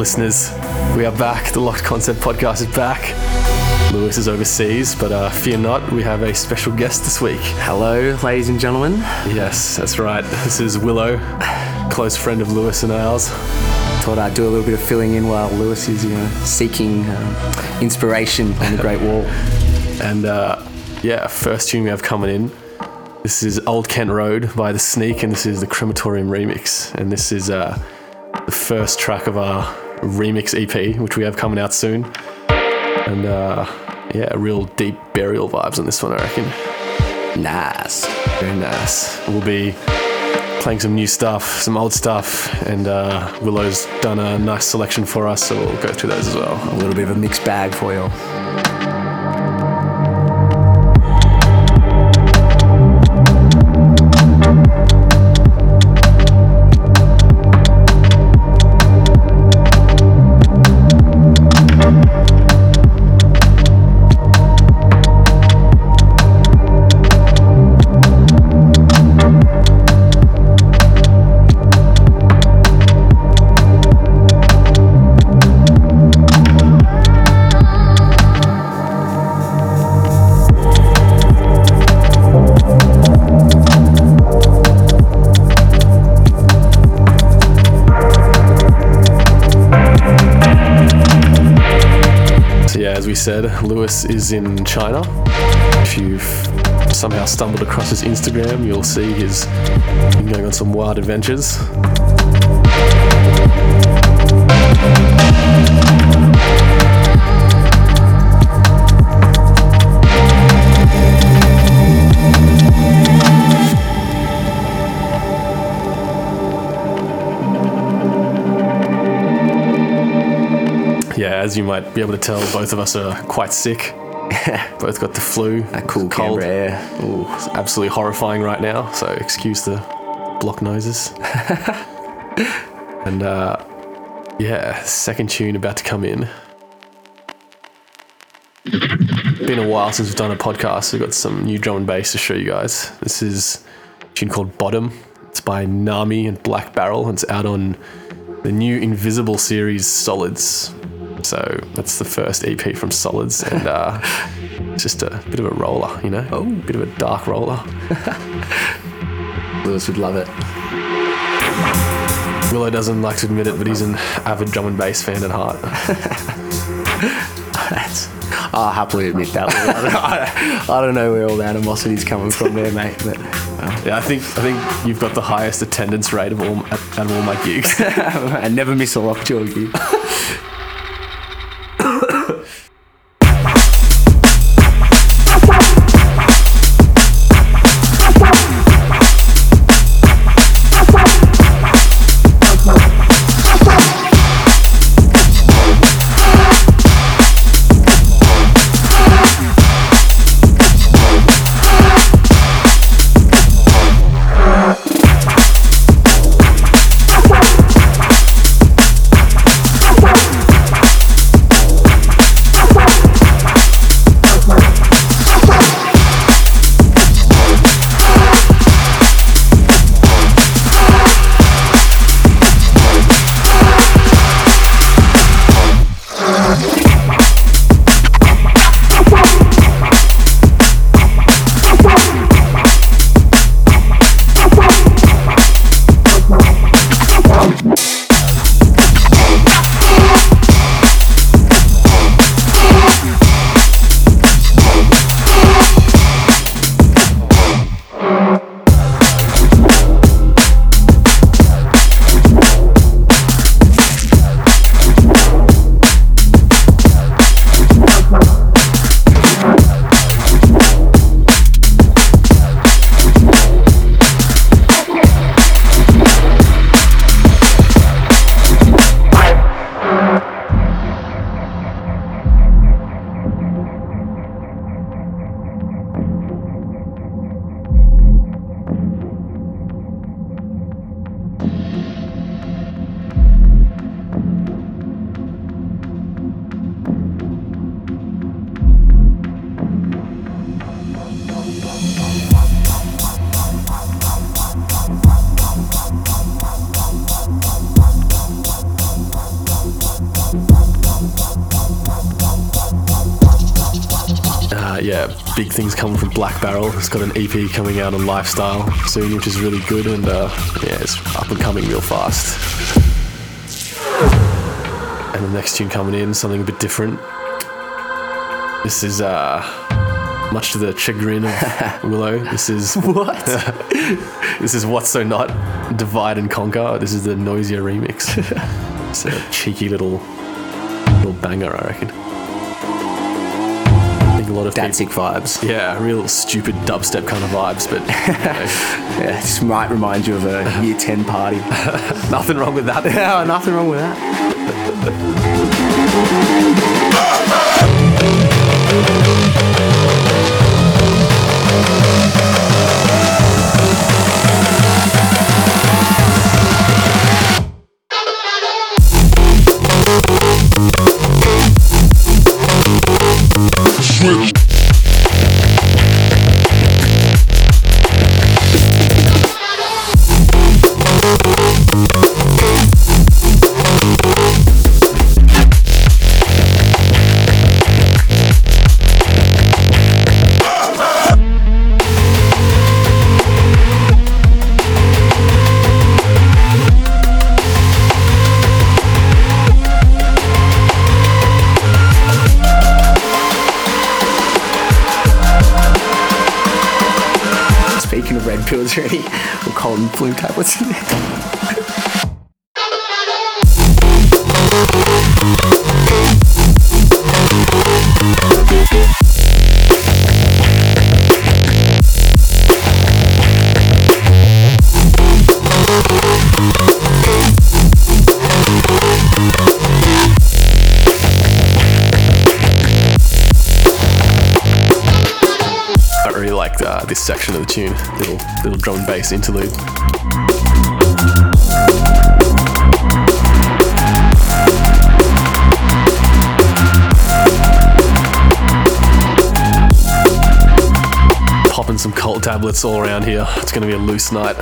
listeners, we are back. The Locked Concept Podcast is back. Lewis is overseas, but fear not, we have a special guest this week. Hello, ladies and gentlemen. Yes, that's right. This is Willow, close friend of Lewis and ours. Thought I'd do a little bit of filling in while Lewis is, seeking inspiration on the Great Wall. And first tune we have coming in. This is Old Kent Road by The Sneak, and this is the Crematorium Remix. And this is the first track of our remix EP, which we have coming out soon. And real deep burial vibes on this one, I reckon. Nice. Very nice. We'll be playing some new stuff, some old stuff, and Willow's done a nice selection for us, so we'll go through those as well. A little bit of a mixed bag for you. Said Lewis is in China. If you've somehow stumbled across his Instagram, you'll see he's been going on some wild adventures. As you might be able to tell, both of us are quite sick. Both got the flu. That cool cold air. Ooh, it's absolutely horrifying right now, so excuse the block noses. And second tune about to come in. Been a while since we've done a podcast, so we've got some new drum and bass to show you guys. This is a tune called Bottom. It's by Nami and Black Barrel. It's out on the new Invisible series, Solids. So that's the first EP from Solids, and it's just a bit of a roller, Oh, bit of a dark roller. Lewis would love it. Willow doesn't like to admit it, but he's an avid drum and bass fan at heart. I'll happily admit that. I don't know where all the animosity's coming from there, mate. But well. Yeah, I think you've got the highest attendance rate of all at all my gigs. I never miss a Lockjaw gig. yeah, big things coming from Black Barrel. It's got an EP coming out on Lifestyle soon, which is really good, and yeah, it's up and coming real fast. And the next tune coming in, something a bit different. This is much to the chagrin of Willow. This is what? This is What So Not, Divide and Conquer. This is the Noisia remix. It's a cheeky little banger, I reckon. I think a lot of dancing vibes. Yeah, real stupid dubstep kind of vibes, but you know. Yeah, it just might remind you of a year 10 party. Nothing wrong with that. Yeah, nothing wrong with that. Any cold and flu tablets in there? This section of the tune, little drum and bass interlude. Popping some cold tablets all around here. It's going to be a loose night.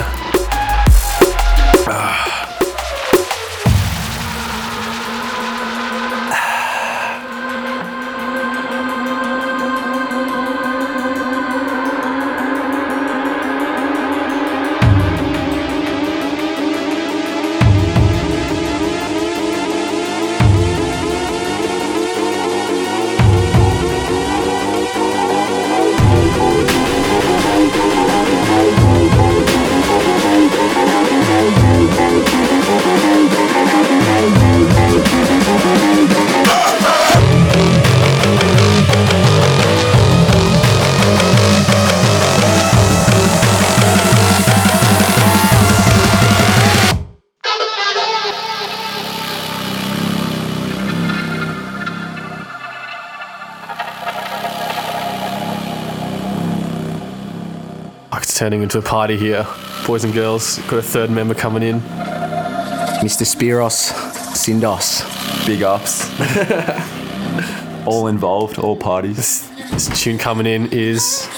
Turning into a party here. Boys and girls, got a third member coming in. Mr. Spiros Sindos. Big ups. All involved, all parties. This tune coming in is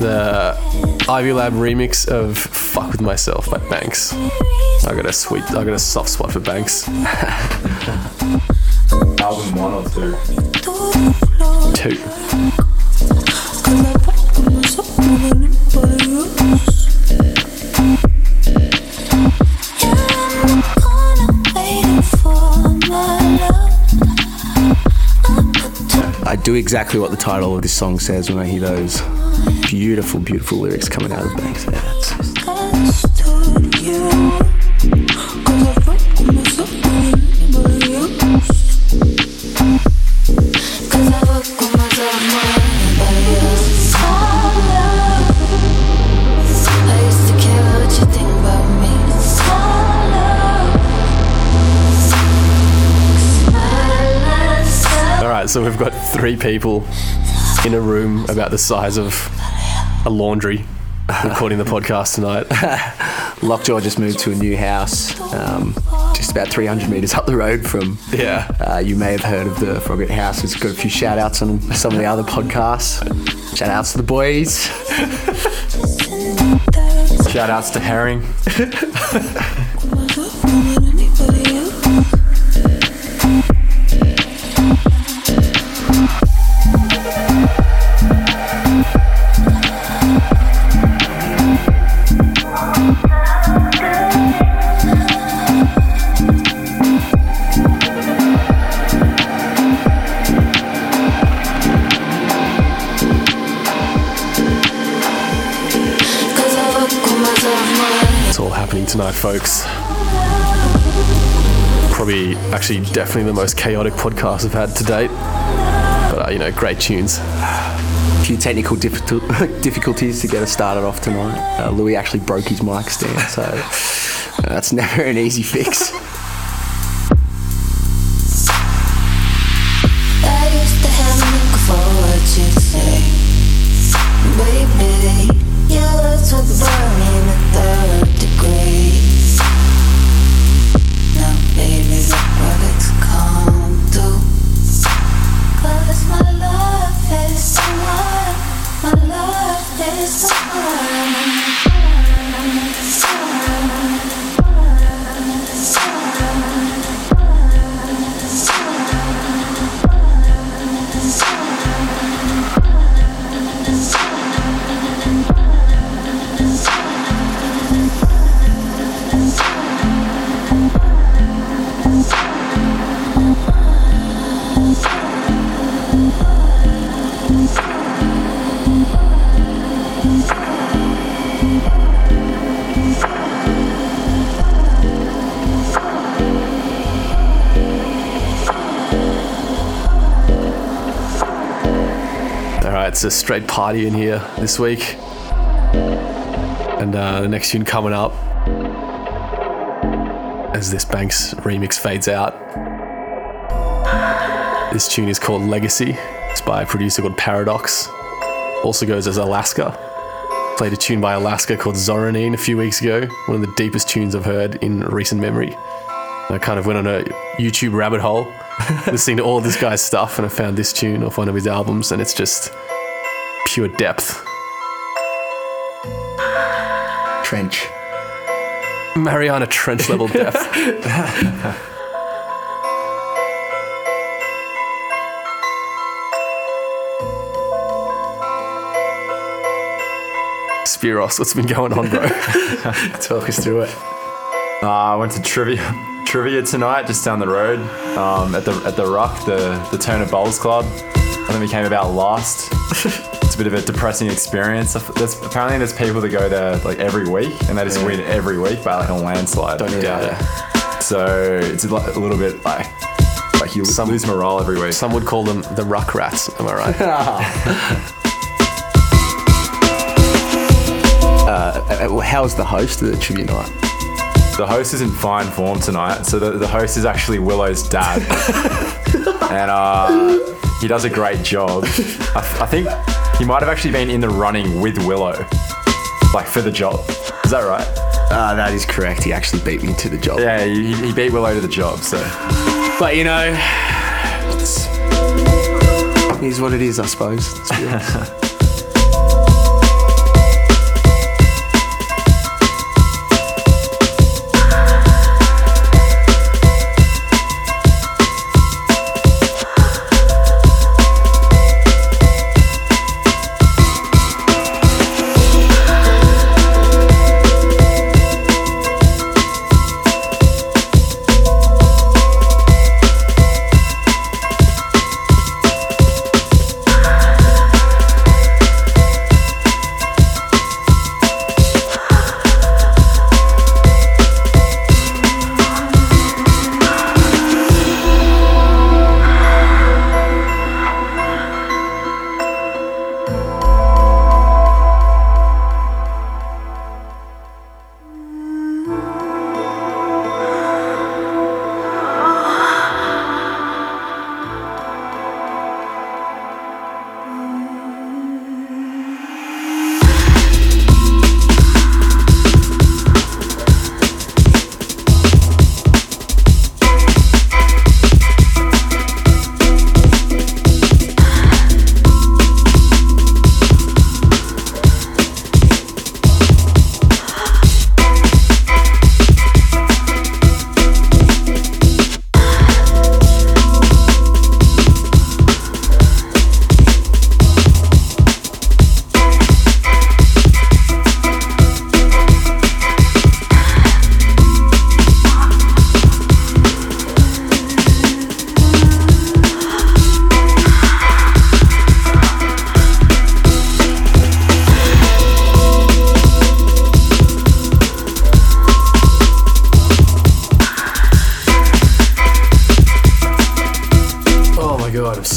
the Ivy Lab remix of Fuck With Myself by Banks. I got a soft spot for Banks. Album 1 or 2? 2. I do exactly what the title of this song says when I hear those beautiful, beautiful lyrics coming out of Banks. So we've got 3 people in a room about the size of a laundry recording the podcast tonight. Lockjaw just moved to a new house, just about 300 metres up the road from... Yeah. You may have heard of the Frogget House. It's got a few shout-outs on some of the other podcasts. Shout-outs to the boys. Shout-outs to Herring. It's all happening tonight, folks. Probably, actually, definitely the most chaotic podcast I've had to date. But, great tunes. A few technical difficulties to get us started off tonight. Louis actually broke his mic stand, so that's never an easy fix. It's a straight party in here this week, and the next tune coming up, as this Banks remix fades out, this tune is called Legacy. It's by a producer called Paradox, also goes as Alaska. Played a tune by Alaska called Zoranine a few weeks ago, one of the deepest tunes I've heard in recent memory. And I kind of went on a YouTube rabbit hole listening to all this guy's stuff, and I found this tune off one of his albums, and it's just pure depth. Trench. Mariana Trench level depth. Spiros, what's been going on, bro? Talk us through it. I went to trivia tonight, just down the road, at the Ruck, the Turner Bowls Club. I think we came about last. It's a bit of a depressing experience. Apparently there's people that go there like every week, and they just win every week by like a landslide. Don't doubt it. So it's a little bit like you lose morale every week. Some would call them the Ruckrats. Am I right? How's the host of the trivia night? The host is in fine form tonight. So the host is actually Willow's dad, and he does a great job. I think he might have actually been in the running with Willow, like for the job. Is that right? That is correct. He actually beat me to the job. Yeah, he beat Willow to the job. So, but it is what it is, I suppose. Let's be honest.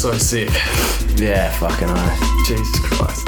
so sick. Yeah, fucking nice. Jesus Christ.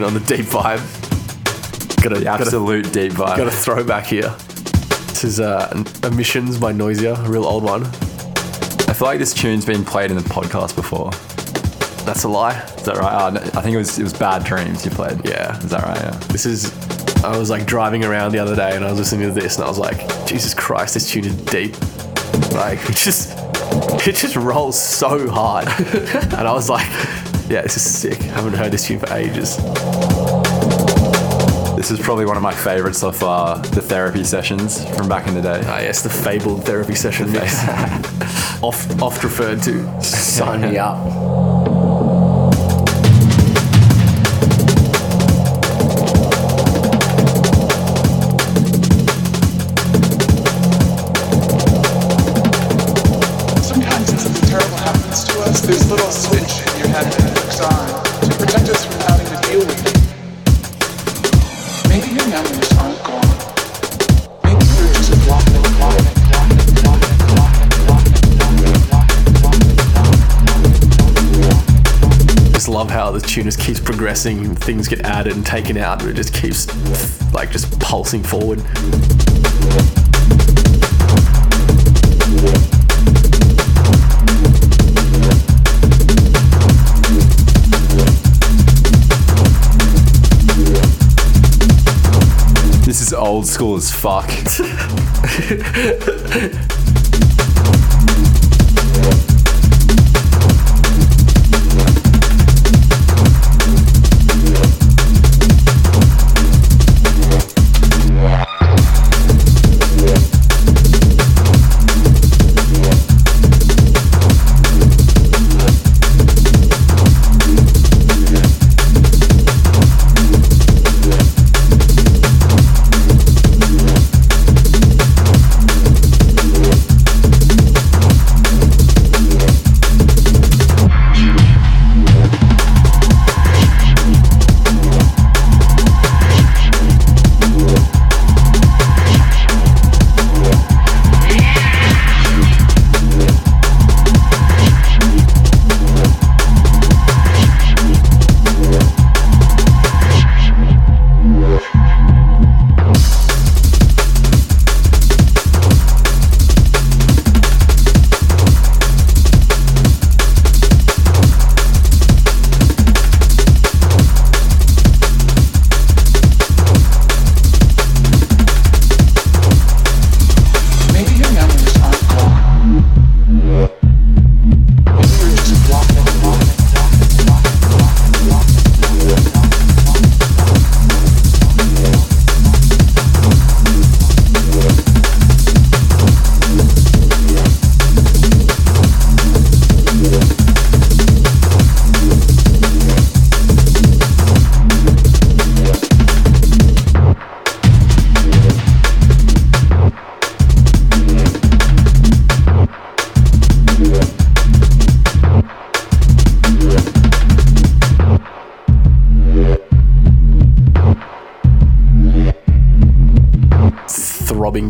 On the deep vibe. Absolute deep vibe. Got a throwback here. This is Emissions by Noisia, a real old one. I feel like this tune's been played in the podcast before. That's a lie? Is that right? Oh, no, I think it was Bad Dreams you played. Yeah. Is that right? Yeah. I was like driving around the other day and I was listening to this and I was like, Jesus Christ, this tune is deep. Like, it just rolls so hard. And I was like, yeah, this is sick. I haven't heard this tune for ages. This is probably one of my favourites so far, the therapy sessions from back in the day. Ah, yes, the fabled therapy session mix. oft referred to. Sign me up. The tune just keeps progressing and things get added and taken out, and it just keeps like just pulsing forward. This is old school as fuck.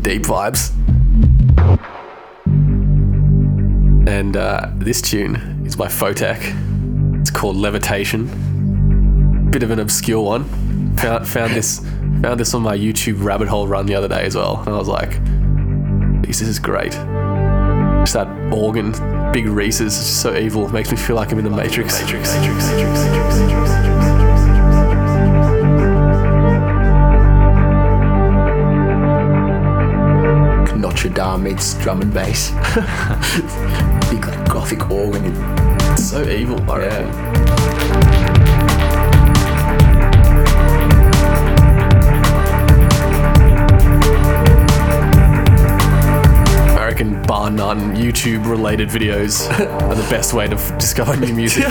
Deep vibes. And this tune is by Photek. It's called Levitation. Bit of an obscure one. Found this on my YouTube rabbit hole run the other day as well. And I was like, this is great. Just that organ, big Reese's, it's just so evil. It makes me feel like I'm in the Matrix. Notre Dame meets drum and bass. Big like, gothic organ. It's so evil, I reckon. I reckon bar none YouTube related videos are the best way to discover new music.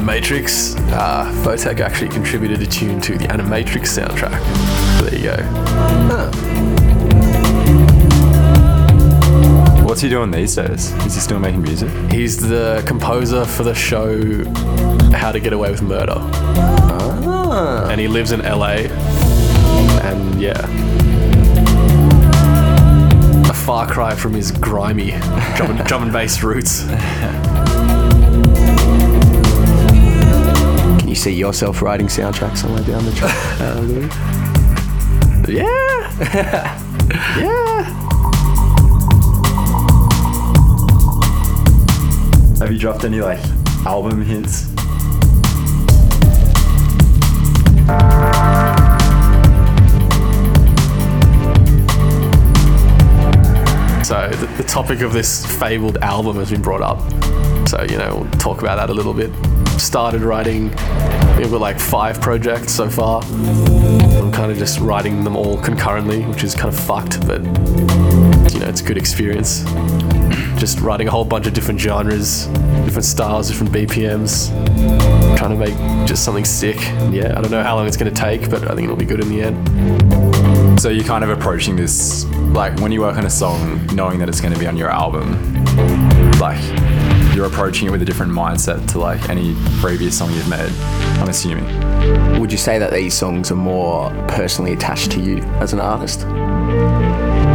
Matrix, Photek actually contributed a tune to the Animatrix soundtrack. There you go. Huh. What's he doing these days? Is he still making music? He's the composer for the show How to Get Away with Murder. Ah. And he lives in LA. And yeah. A far cry from his grimy drum and bass roots. You see yourself writing soundtracks somewhere down the track? Yeah. Yeah. Have you dropped any like album hints? So the topic of this fabled album has been brought up. So, you know, we'll talk about that a little bit. Started writing, we've got like 5 projects so far. I'm kind of just writing them all concurrently, which is kind of fucked, but you know, it's a good experience. Just writing a whole bunch of different genres, different styles, different BPMs, trying to make just something sick. Yeah, I don't know how long it's going to take, but I think it'll be good in the end. So you're kind of approaching this, like when you work on a song, knowing that it's going to be on your album, like you're approaching it with a different mindset to like any previous song you've made, I'm assuming. Would you say that these songs are more personally attached to you as an artist?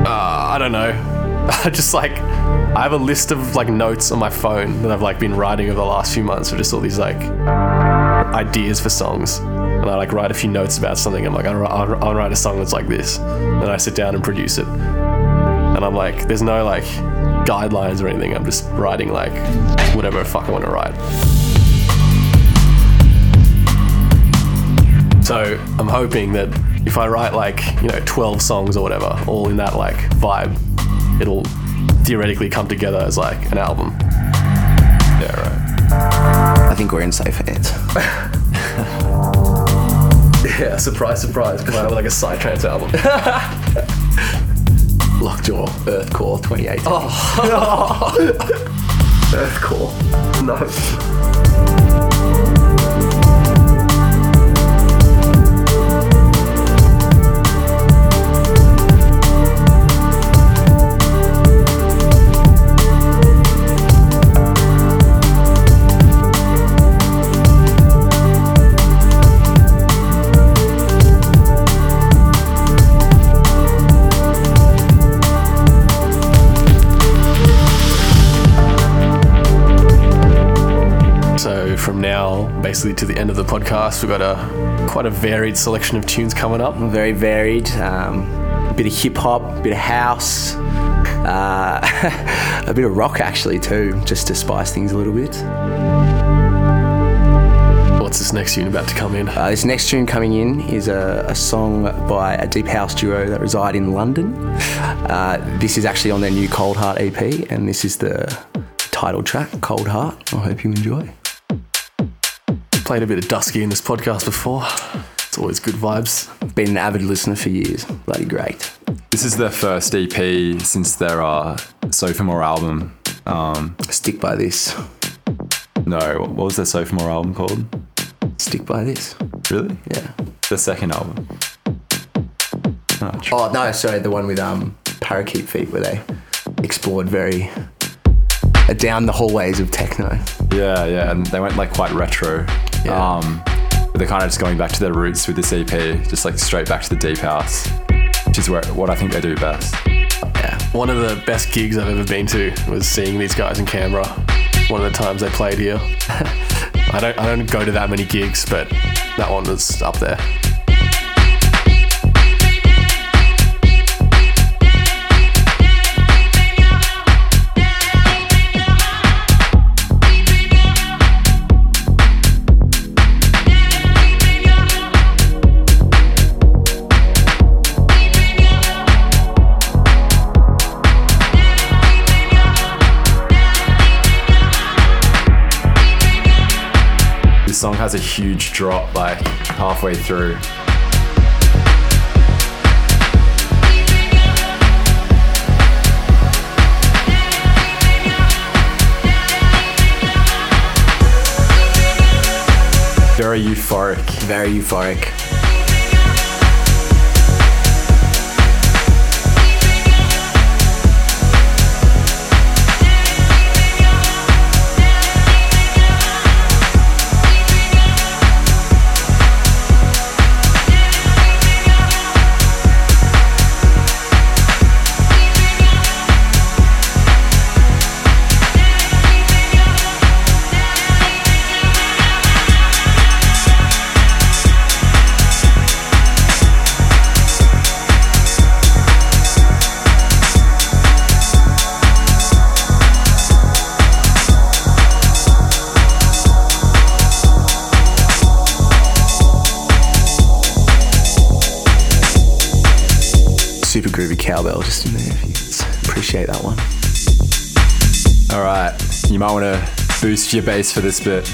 I don't know. I have a list of like notes on my phone that I've like been writing over the last few months of just all these like ideas for songs. And I like write a few notes about something. I'm like, I'll write a song that's like this. Then I sit down and produce it. And I'm like, there's no like guidelines or anything. I'm just writing like whatever the fuck I want to write. So I'm hoping that if I write like, you know, 12 songs or whatever, all in that like vibe, it'll theoretically come together as like an album. Yeah, right. I think we're in safe hands. Yeah, surprise, come out with like a Psytrance album. Lockjaw, EarthCore 2018. Oh. EarthCore. No. Basically to the end of the podcast, we've got quite a varied selection of tunes coming up. Very varied. Bit of hip hop, bit of house, a bit of rock actually too, just to spice things a little bit. What's this next tune about to come in? This next tune coming in is a song by a deep house duo that reside in London. This is actually on their new Cold Heart EP, and this is the title track, Cold Heart. I hope you enjoy. Played a bit of Dusky in this podcast before. It's always good vibes. Been an avid listener for years. Bloody great. This is their first EP since their sophomore album, Stick by This. No, what was their sophomore album called? Stick by This. Really? Yeah. The second album. Oh no, sorry, the one with Parakeet Feet, where they explored very down the hallways of techno. Yeah, yeah, and they went like quite retro. Yeah. But they're kind of just going back to their roots with this EP, just like straight back to the deep house, which is what I think they do best. Yeah, one of the best gigs I've ever been to was seeing these guys in Canberra. One of the times they played here. I don't go to that many gigs, but that one was up there. Song has a huge drop like halfway through. Very euphoric. Very euphoric. Super groovy cowbell just in there, if you appreciate that one. All right, you might want to boost your bass for this bit.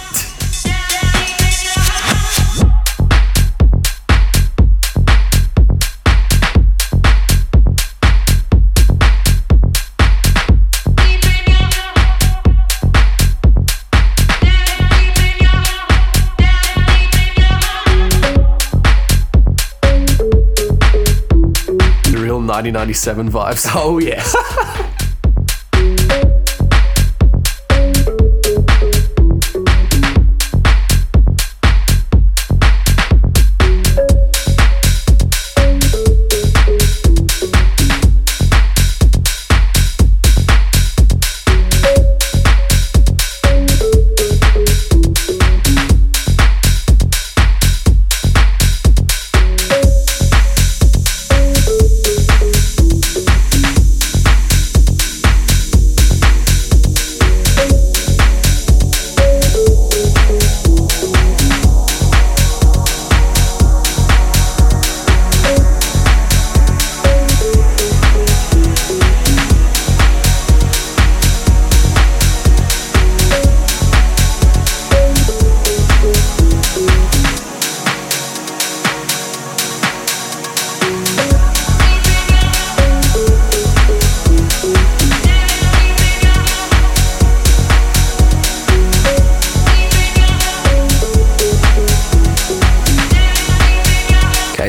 Real 1997 vibes. Oh yes.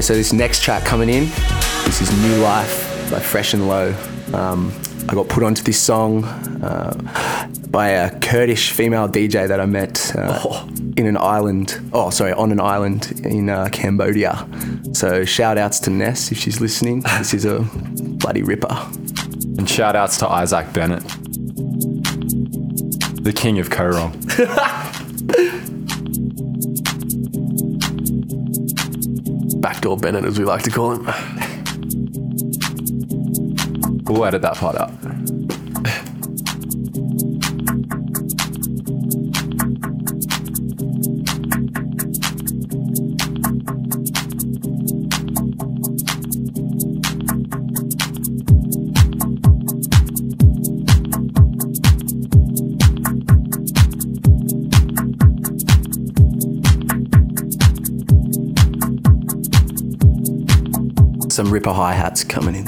So this next track coming in, this is New Life by Fresh and Low. I got put onto this song by a Kurdish female DJ that I met on an island in Cambodia. So shout outs to Ness if she's listening. This is a bloody ripper. And shout outs to Isaac Bennett, the king of Korong. Backdoor Bennett, as we like to call him. We'll edit that part out. Some ripper hi-hats coming in.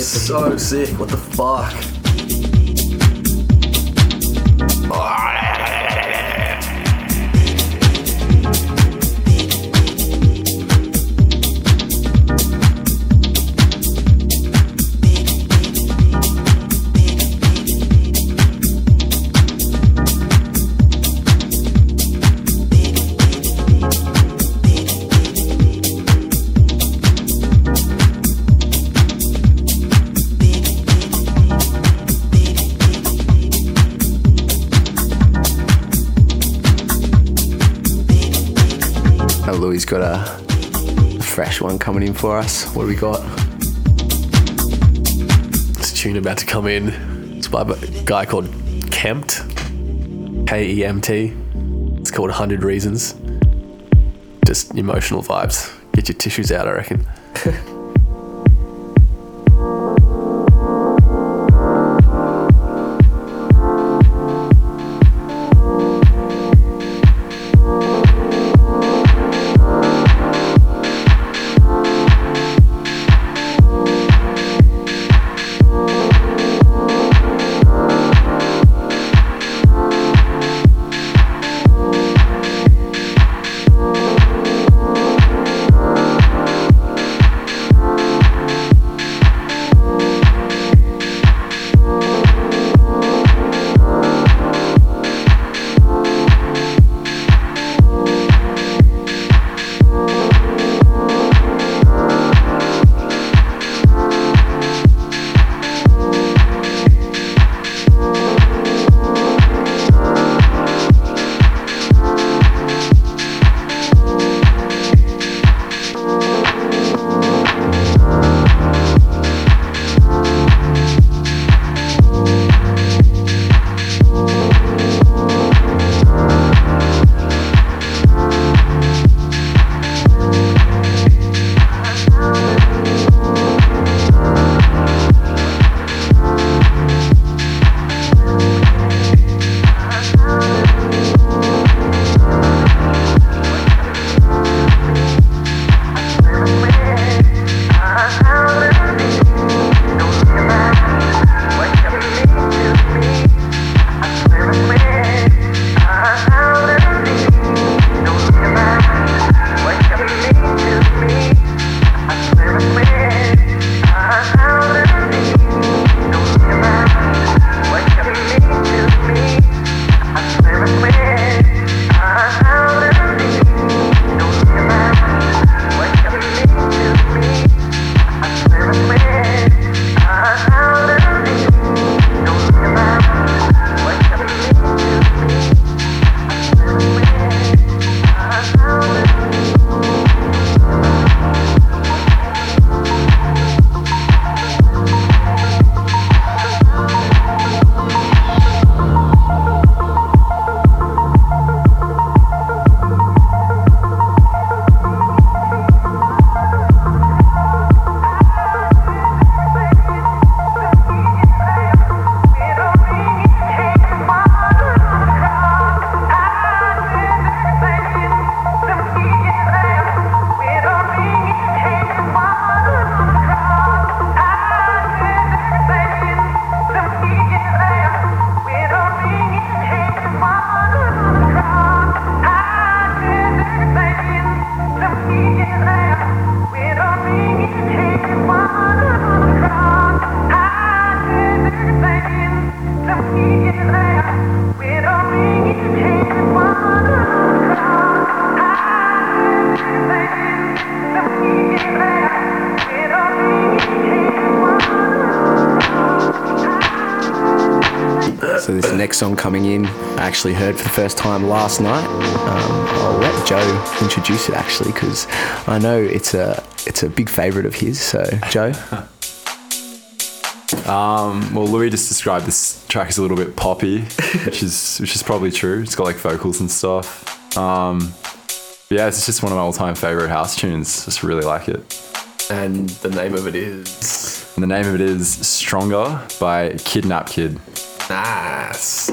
is so sick. What the fuck? Louis got a fresh one coming in for us. What do we got? This tune about to come in. It's by a guy called Kempt. K-E-M-T. It's called 100 Reasons. Just emotional vibes. Get your tissues out, I reckon. So this next song coming in, I actually heard for the first time last night. I'll let Joe introduce it actually, because I know it's a big favourite of his. So Joe. Well, Louis just described this track as a little bit poppy, which is probably true. It's got like vocals and stuff. Yeah, it's just one of my all-time favourite house tunes. Just really like it. And the name of it is? And the name of it is Stronger by Kidnap Kid. Nice.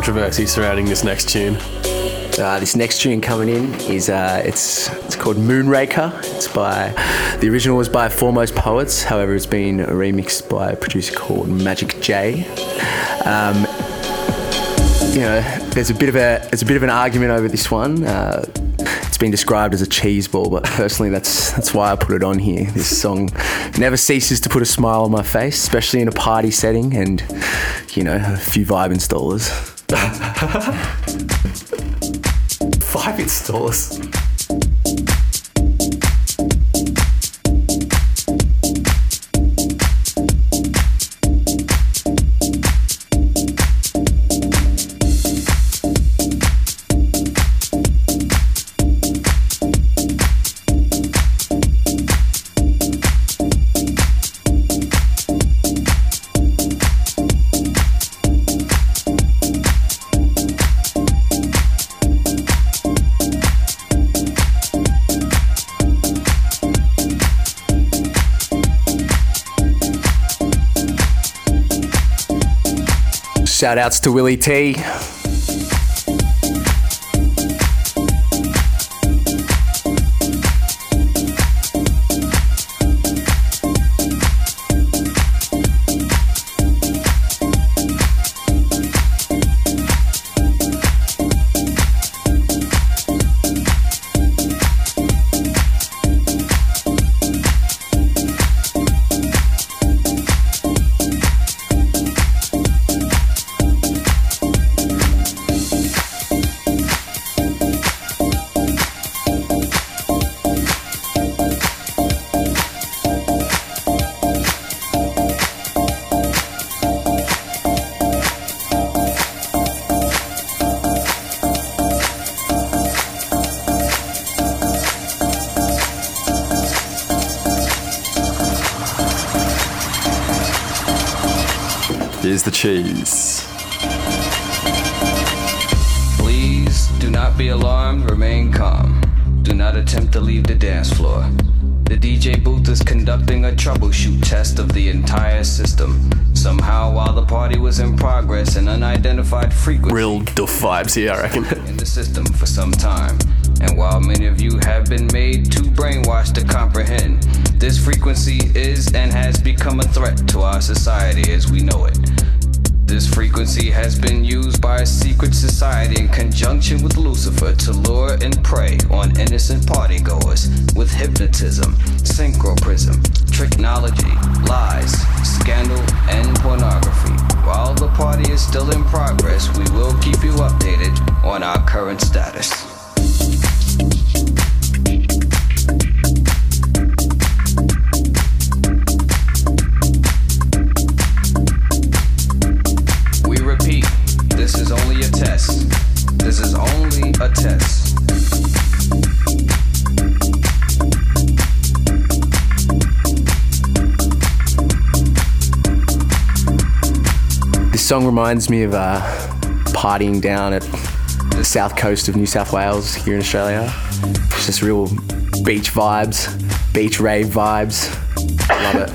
controversy surrounding this next tune? This next tune coming in is it's called Moonraker. The original was by Foremost Poets. However, it's been remixed by a producer called Magic J. You know, there's a bit of an argument over this one. It's been described as a cheese ball, but personally, that's why I put it on here. This song never ceases to put a smile on my face, especially in a party setting and, you know, a few vibe installers. Vibe installers. Shout outs to Willie T. Here's the cheese. Please do not be alarmed, remain calm. Do not attempt to leave the dance floor. The DJ booth is conducting a troubleshoot test of the entire system. Somehow, while the party was in progress, an unidentified frequency. Real duff vibes here, I reckon. In the system for some time. And while many of you have been made too brainwashed to comprehend, this frequency is and has become a threat to our society as we know it. This frequency has been used by a secret society in conjunction with Lucifer to lure and prey on innocent partygoers with hypnotism, synchroprism, technology, lies, scandal, and pornography. While the party is still in progress, we will keep you updated on our current status. This song reminds me of partying down at the south coast of New South Wales here in Australia. It's just real beach vibes, beach rave vibes. I love it.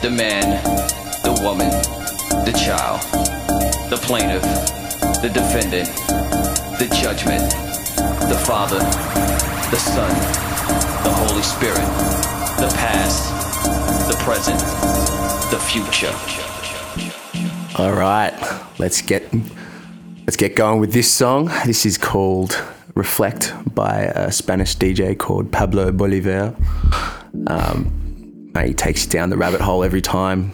the man, the woman, the child, the plaintiff, the defendant, the judgment, the Father, the Son, the Holy Spirit, the past, the present, the future. All right, let's get going with this song. This is called Reflect by a Spanish DJ called Pablo Bolivar. He takes you down the rabbit hole every time.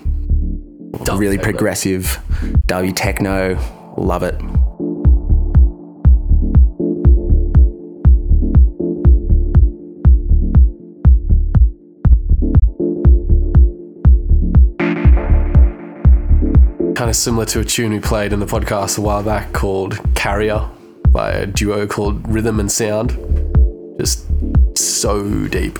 Really progressive, dubby techno. Love it. Kind of similar to a tune we played in the podcast a while back called Carrier by a duo called Rhythm and Sound. Just so deep.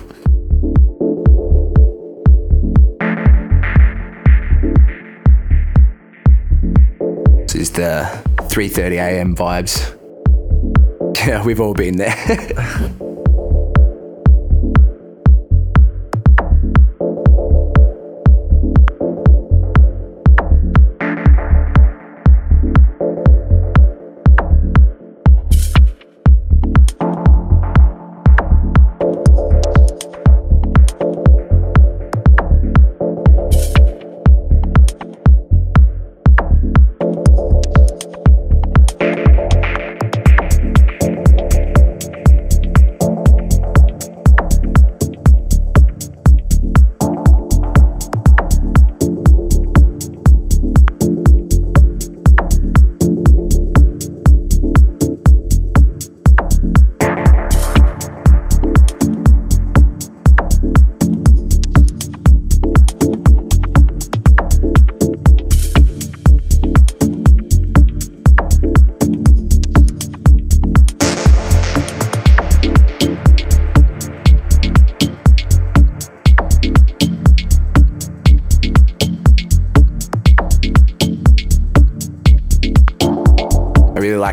This is the 3:30 a.m. vibes. Yeah, we've all been there.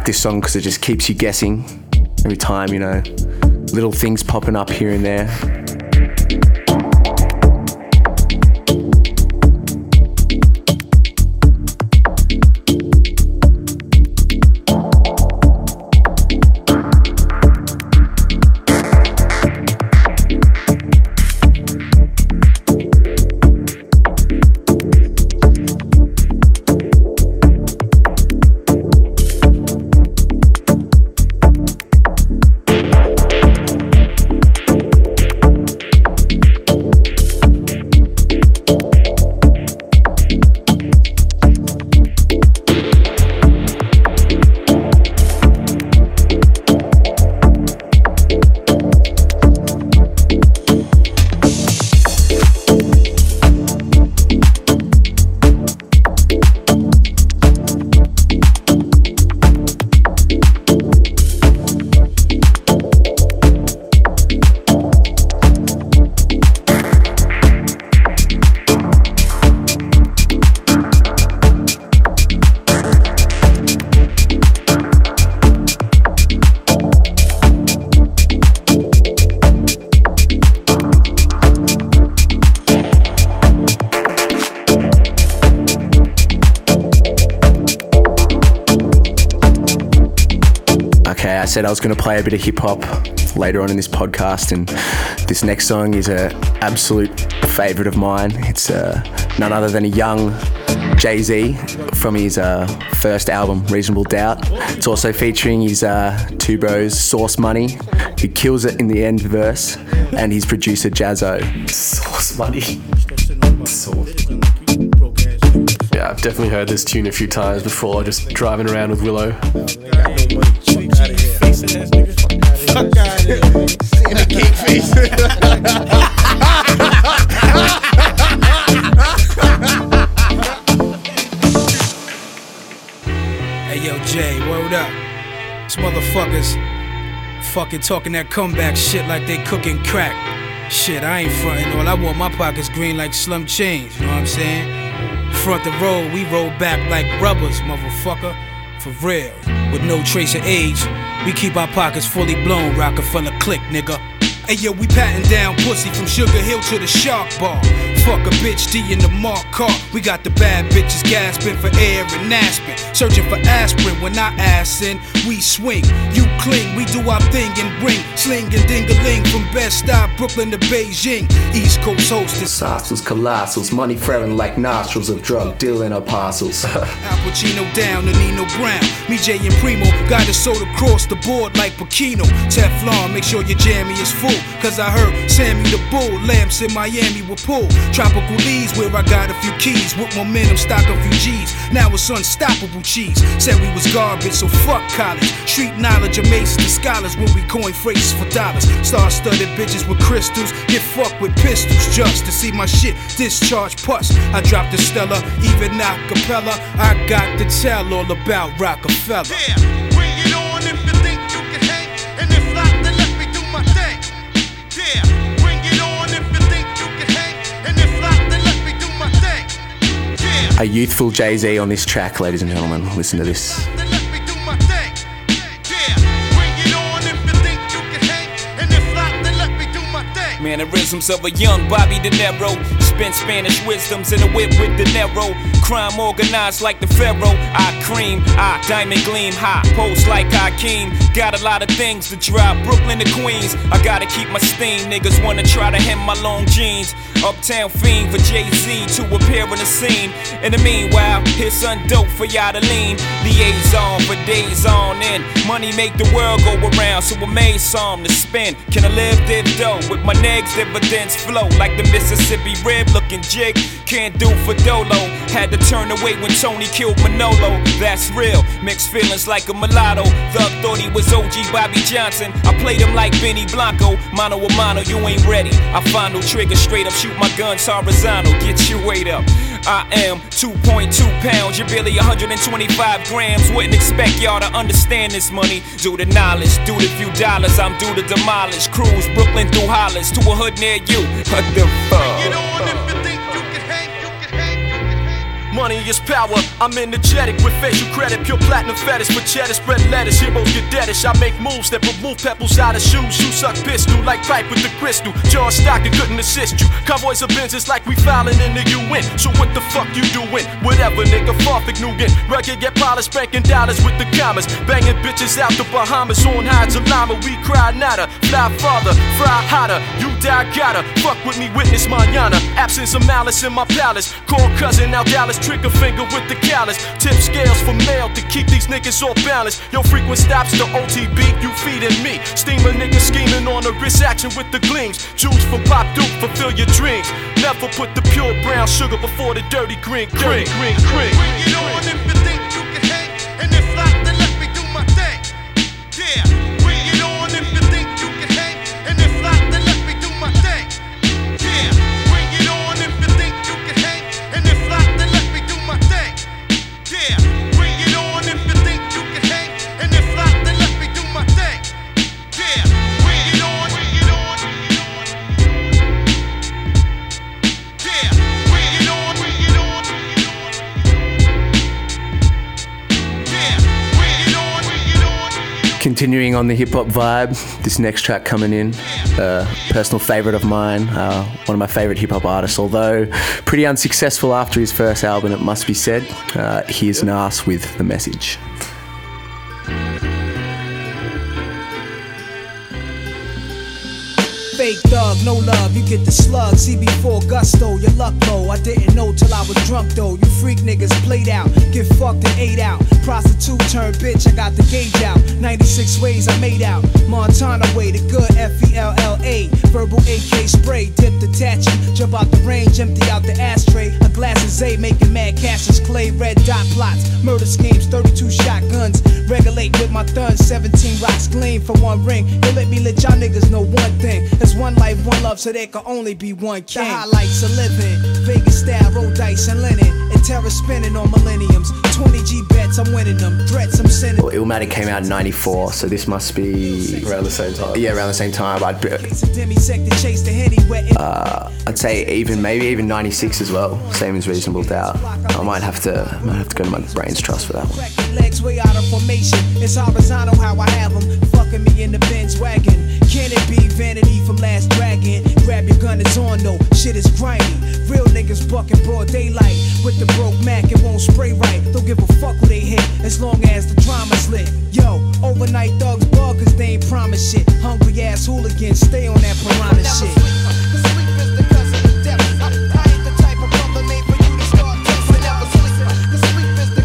This song, because it just keeps you guessing every time, you know, little things popping up here and there. I said I was going to play a bit of hip-hop later on in this podcast, and this next song is an absolute favourite of mine. It's none other than a young Jay-Z from his first album, Reasonable Doubt. It's also featuring his two bros, Sauce Money, who kills it in the end verse, and his producer, Jazzo. Sauce Money. Yeah, I've definitely heard this tune a few times before, just driving around with Willow. Fuck out of here. In a cake face. Hey yo, Jay, word up. These motherfuckers fucking talking that comeback shit like they cooking crack. Shit, I ain't frontin'. All I want my pockets green like Slim Chains, you know what I'm saying? Front the road, we roll back like rubbers, motherfucker. For real, with no trace of age. We keep our pockets fully blown, Rockefeller click, nigga. And yeah, we patting down pussy from Sugar Hill to the Shark Bar. Fuck a bitch, D in the marked car. We got the bad bitches gasping for air and aspirin, searching for aspirin. When I ass in, we swing, you cling, we do our thing and bring sling and ding-a-ling from Bed-Stuy, Brooklyn to Beijing. East Coast hosting saucers, colossals, money flaring like nostrils of drug dealing apostles. Al Pacino down to Nino Brown. Me, Jay, and Primo got it sold across the board like Pacino. Teflon, make sure your jammy is full, cause I heard Sammy the Bull lamps in Miami will pull. Tropical leaves where I got a few keys, with momentum stock a few G's, now it's unstoppable cheese. Said we was garbage, so fuck college, street knowledge amazes the scholars when we coin phrases for dollars. Star-studded bitches with crystals, get fucked with pistols just to see my shit discharge pus. I dropped a Stella, even acapella, I got to tell all about Rockefeller. Yeah, bring it on if you think you can hang, and if not, then let me do my thing. Yeah, bring it on if you think you can hang, and if not, then let me do my thing. Yeah. A youthful Jay-Z on this track, ladies and gentlemen. Listen to this. Mannerisms of a young Bobby De Niro, spent Spanish wisdoms in a whip with De Niro. Crime organized like the Pharaoh. I cream, I diamond gleam, high post like Hakeem. Got a lot of things to drive, Brooklyn to Queens. I gotta keep my steam, niggas wanna try to hem my long jeans. Uptown fiend for Jay-Z to appear on the scene. In the meanwhile, his son dope for y'all to lean. Liaison for days on end. Money make the world go around, so I'm made some to spend. Can I live this dough with my next dividends flow like the Mississippi rib looking jig? Can't do for Dolo. Had to turn away when Tony killed Manolo. That's real. Mixed feelings like a mulatto. Thug thought he was OG Bobby Johnson. I played him like Benny Blanco. Mano a mano, you ain't ready. I find no trigger straight up. Shoot my guns horizontal, get your weight up. I am 2.2 pounds, you're barely 125 grams. Wouldn't expect y'all to understand this money. Due to knowledge, due to few dollars, I'm due to demolish. Cruise Brooklyn through Hollis to a hood near you. What the fuck? Money is power, I'm energetic with facial credit. Pure platinum fetish, with cheddar spread lettuce. Heroes get deadish, I make moves that remove pebbles out of shoes. You suck pistol, like pipe with the crystal. John Stockton couldn't assist you. Convoys of Benz, it's like we filing in the UN. So what the fuck you doing? Whatever nigga, Farfik Nugan. Rugged get polished, banking dollars with the commas. Banging bitches out the Bahamas on Hajj Alama. We cry nada, fly farther, fry hotter. You die gotta, fuck with me, witness manana. Absence of malice in my palace. Call cousin out Dallas. Trigger finger with the callus. Tip scales for mail to keep these niggas off balance. Yo, frequent stops to OTB, you feeding me. Steamer niggas scheming on a wrist action with the gleams. Juice for Pop Duke, fulfill your dreams. Never put the pure brown sugar before the dirty green cream. Green, green, green. Bring it on if you think you can hang, and if not, then let me do my thing. Yeah, bring it on if you think you can hang, and if not, then let me do my thing. Yeah, bring it on if you think you can hang, and if not, then let thing. Yeah, bring it on if you think you can hang, and if not, then let me do my thing. Yeah, bring it on, bring it on, bring it on. Yeah, bring it on, bring it on, bring it on. Yeah, bring it on, bring it on, bring it on. Continuing on the hip-hop vibe, this next track coming in, personal favourite of mine, one of my favourite hip-hop artists, although pretty unsuccessful after his first album, it must be said. Here's Nas with The Message. Fake thug, no love, you get the slug. CB4 gusto, your luck low. I didn't know till I was drunk though. You freak niggas played out, get fucked and ate out. Prostitute turned bitch, I got the gauge out. 96 ways I made out. Montana way, the good F-E-L-L-A. Verbal AK spray, dip detaching. Jump out the range, empty out the ashtray. A glass of Zay, making mad cashes. Clay, red dot plots, murder schemes, 32 shotguns. Regulate with my thun, 17 rocks gleam for one ring. They let me let y'all niggas know one thing. It's one life, one love, so there can only be one king. The highlights of living, Vegas style, roll dice and linen. And terror spinning on millenniums. 20G bets, I'm winning them threats, I'm sending. Well, Illmatic came out in 94, so this must be around the same time. Yeah, around the same time. I'd say maybe even 96 as well, same as Reasonable Doubt. I might have to go to my brain's trust for that one. Legs way out of formation, it's horizontal how I have them, fucking me in the Benz wagon. Can it be vanity from Last Dragon? Grab your gun, it's on though, shit is grimy. Real niggas bucking broad daylight with the broke Mac, it won't spray right. Don't give a fuck who they hit as long as the drama's lit. Yo, overnight thugs bug cause they ain't promise shit. Hungry ass hooligans stay on that piranha shit.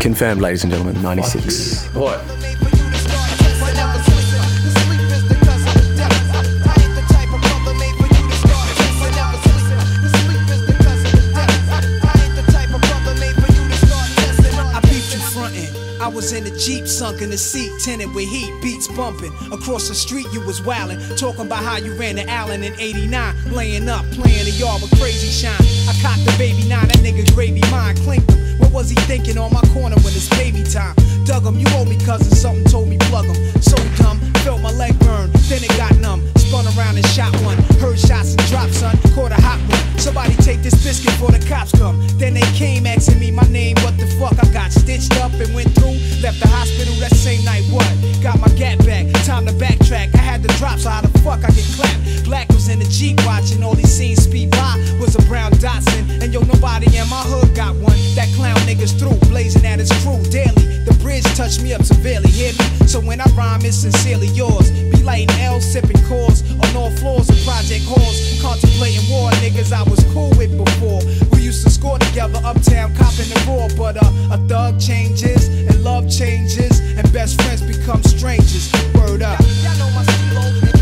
Confirmed, ladies and gentlemen, 96. What? I was in the Jeep, sunk in the seat, tinted with heat, beats bumping. Across the street, you was wildin', talking about how you ran to Allen in 89, laying up, playing the yard with crazy shine. I caught the baby nine, that nigga gravy mine, clinked him. What was he thinking on my corner when it's baby time? Dug him, you owe me cousin, something told me plug him. So dumb, felt my leg burn, then it got numb. Spun around and shot one, heard shots and dropped, son, caught a hot one. Somebody take this biscuit before the cops come. Then they came asking me my name, what the fuck. I got stitched up and went through, left the hospital that same night, what? Got my gat back, time to backtrack. I had the drops, so how the fuck I get clapped? Black was in the Jeep watching, all he seen speed by was a brown Datsun. And yo, nobody in my hood got one. That clown niggas through, blazing at his crew daily. The bridge touched me up severely, hear me? So when I rhyme, it's sincerely yours. Be lighting L, sipping cores on all floors of project halls, contemplating war, niggas I was cool with before. We used to score together, uptown, copping the roar. But a thug changes, and love changes, and best friends become strangers. Word up. Y'all know my stilo.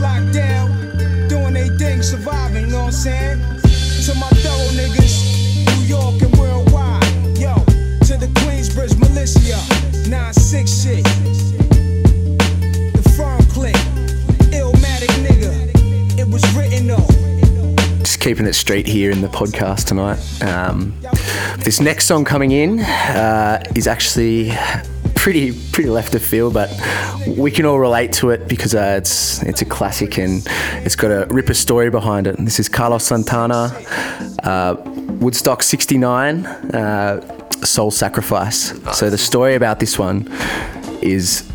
Locked down, doing they thing, surviving, you know what I'm saying? To my thorough niggas, New York and worldwide, yo, to the Queensbridge militia, 96 shit, the firm click, Illmatic nigga, it was written though. Just keeping it straight here in the podcast tonight. This next song coming in is actually pretty left of field, but we can all relate to it because it's a classic and it's got a ripper story behind it. And this is Carlos Santana, Woodstock 69, Soul Sacrifice. So the story about this one is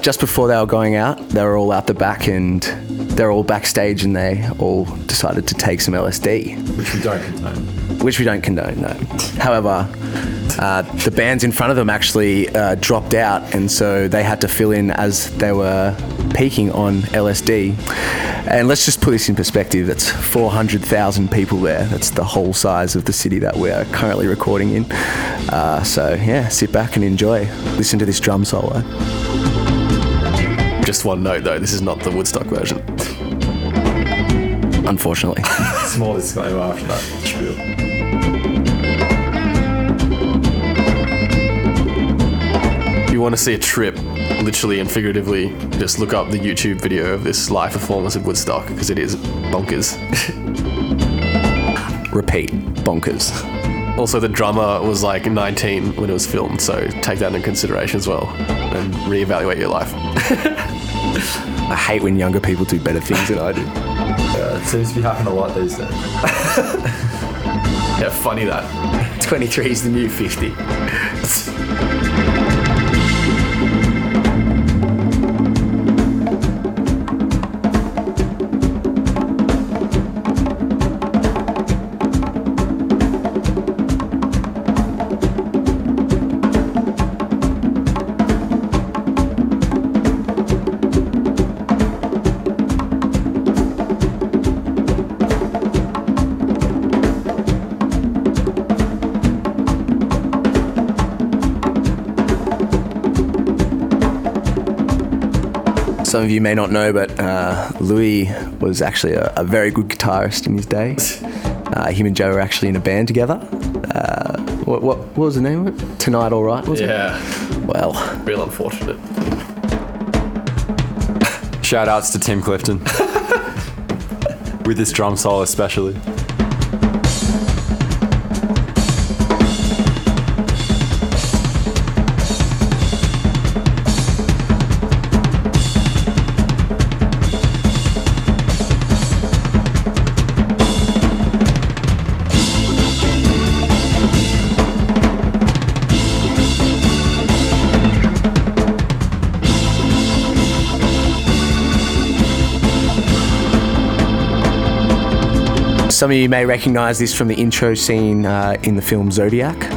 just before they were going out, they were all out the back and they're all backstage and they all decided to take some LSD. Which we don't condone. Which we don't condone, no. However, the bands in front of them actually dropped out, and so they had to fill in as they were peaking on LSD. And let's just put this in perspective, that's 400,000 people there. That's the whole size of the city that we're currently recording in. So yeah, sit back and enjoy. Listen to this drum solo. Just one note though, this is not the Woodstock version. Unfortunately. Small disclaimer after that spiel. Want to see a trip, literally and figuratively, just look up the YouTube video of this live performance at Woodstock, because it is bonkers. Repeat, bonkers. Also, the drummer was like 19 when it was filmed, so take that into consideration as well and reevaluate your life. I hate when younger people do better things than I do. Yeah, it seems to be happening a lot these days. Yeah, funny that. 23 is the new 50. some of you may not know, but Louis was actually a very good guitarist in his day. Him and Joe were actually in a band together. What was the name of it? Tonight All Right, was it? Yeah. Well. Real unfortunate. Shout outs to Tim Clifton. With this drum solo especially. Some of you may recognize this from the intro scene in the film Zodiac.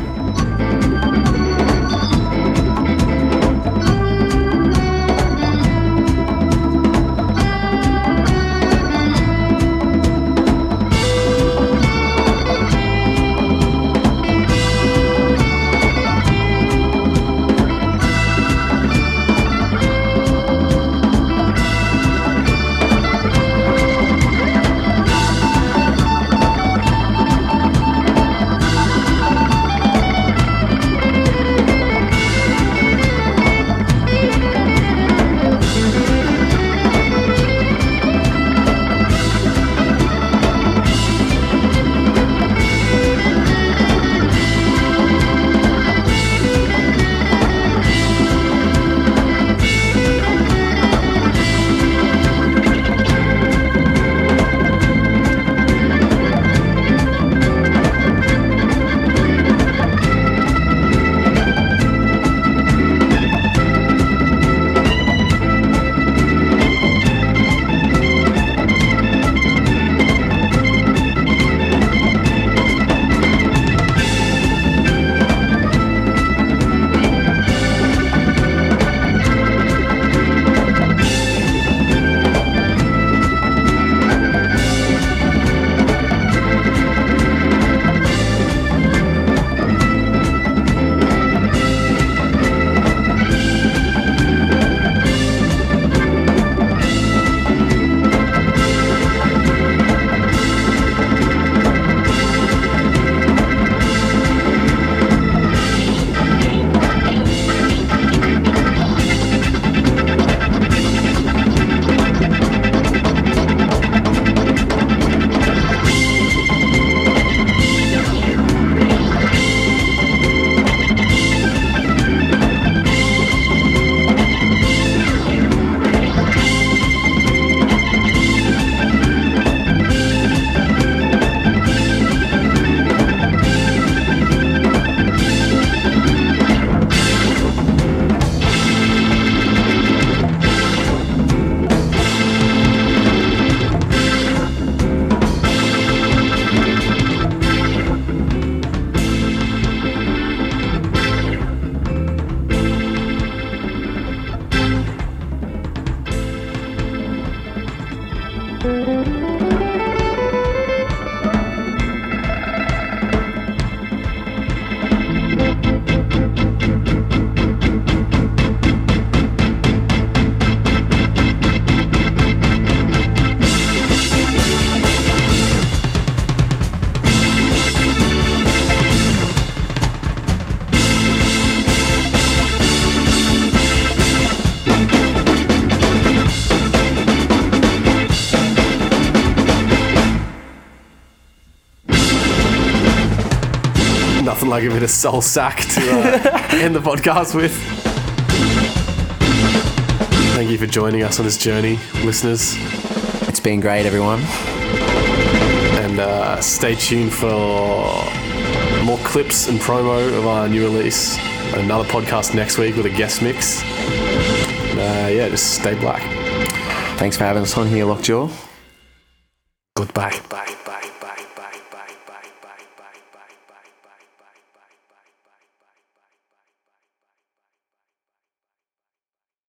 Like a bit of soul sack to end the podcast with. Thank you for joining us on this journey, listeners. It's been great, everyone. And stay tuned for more clips and promo of our new release. Another podcast next week with a guest mix. Yeah, just stay black. Thanks for having us on here, Lockjaw. Goodbye. Bye.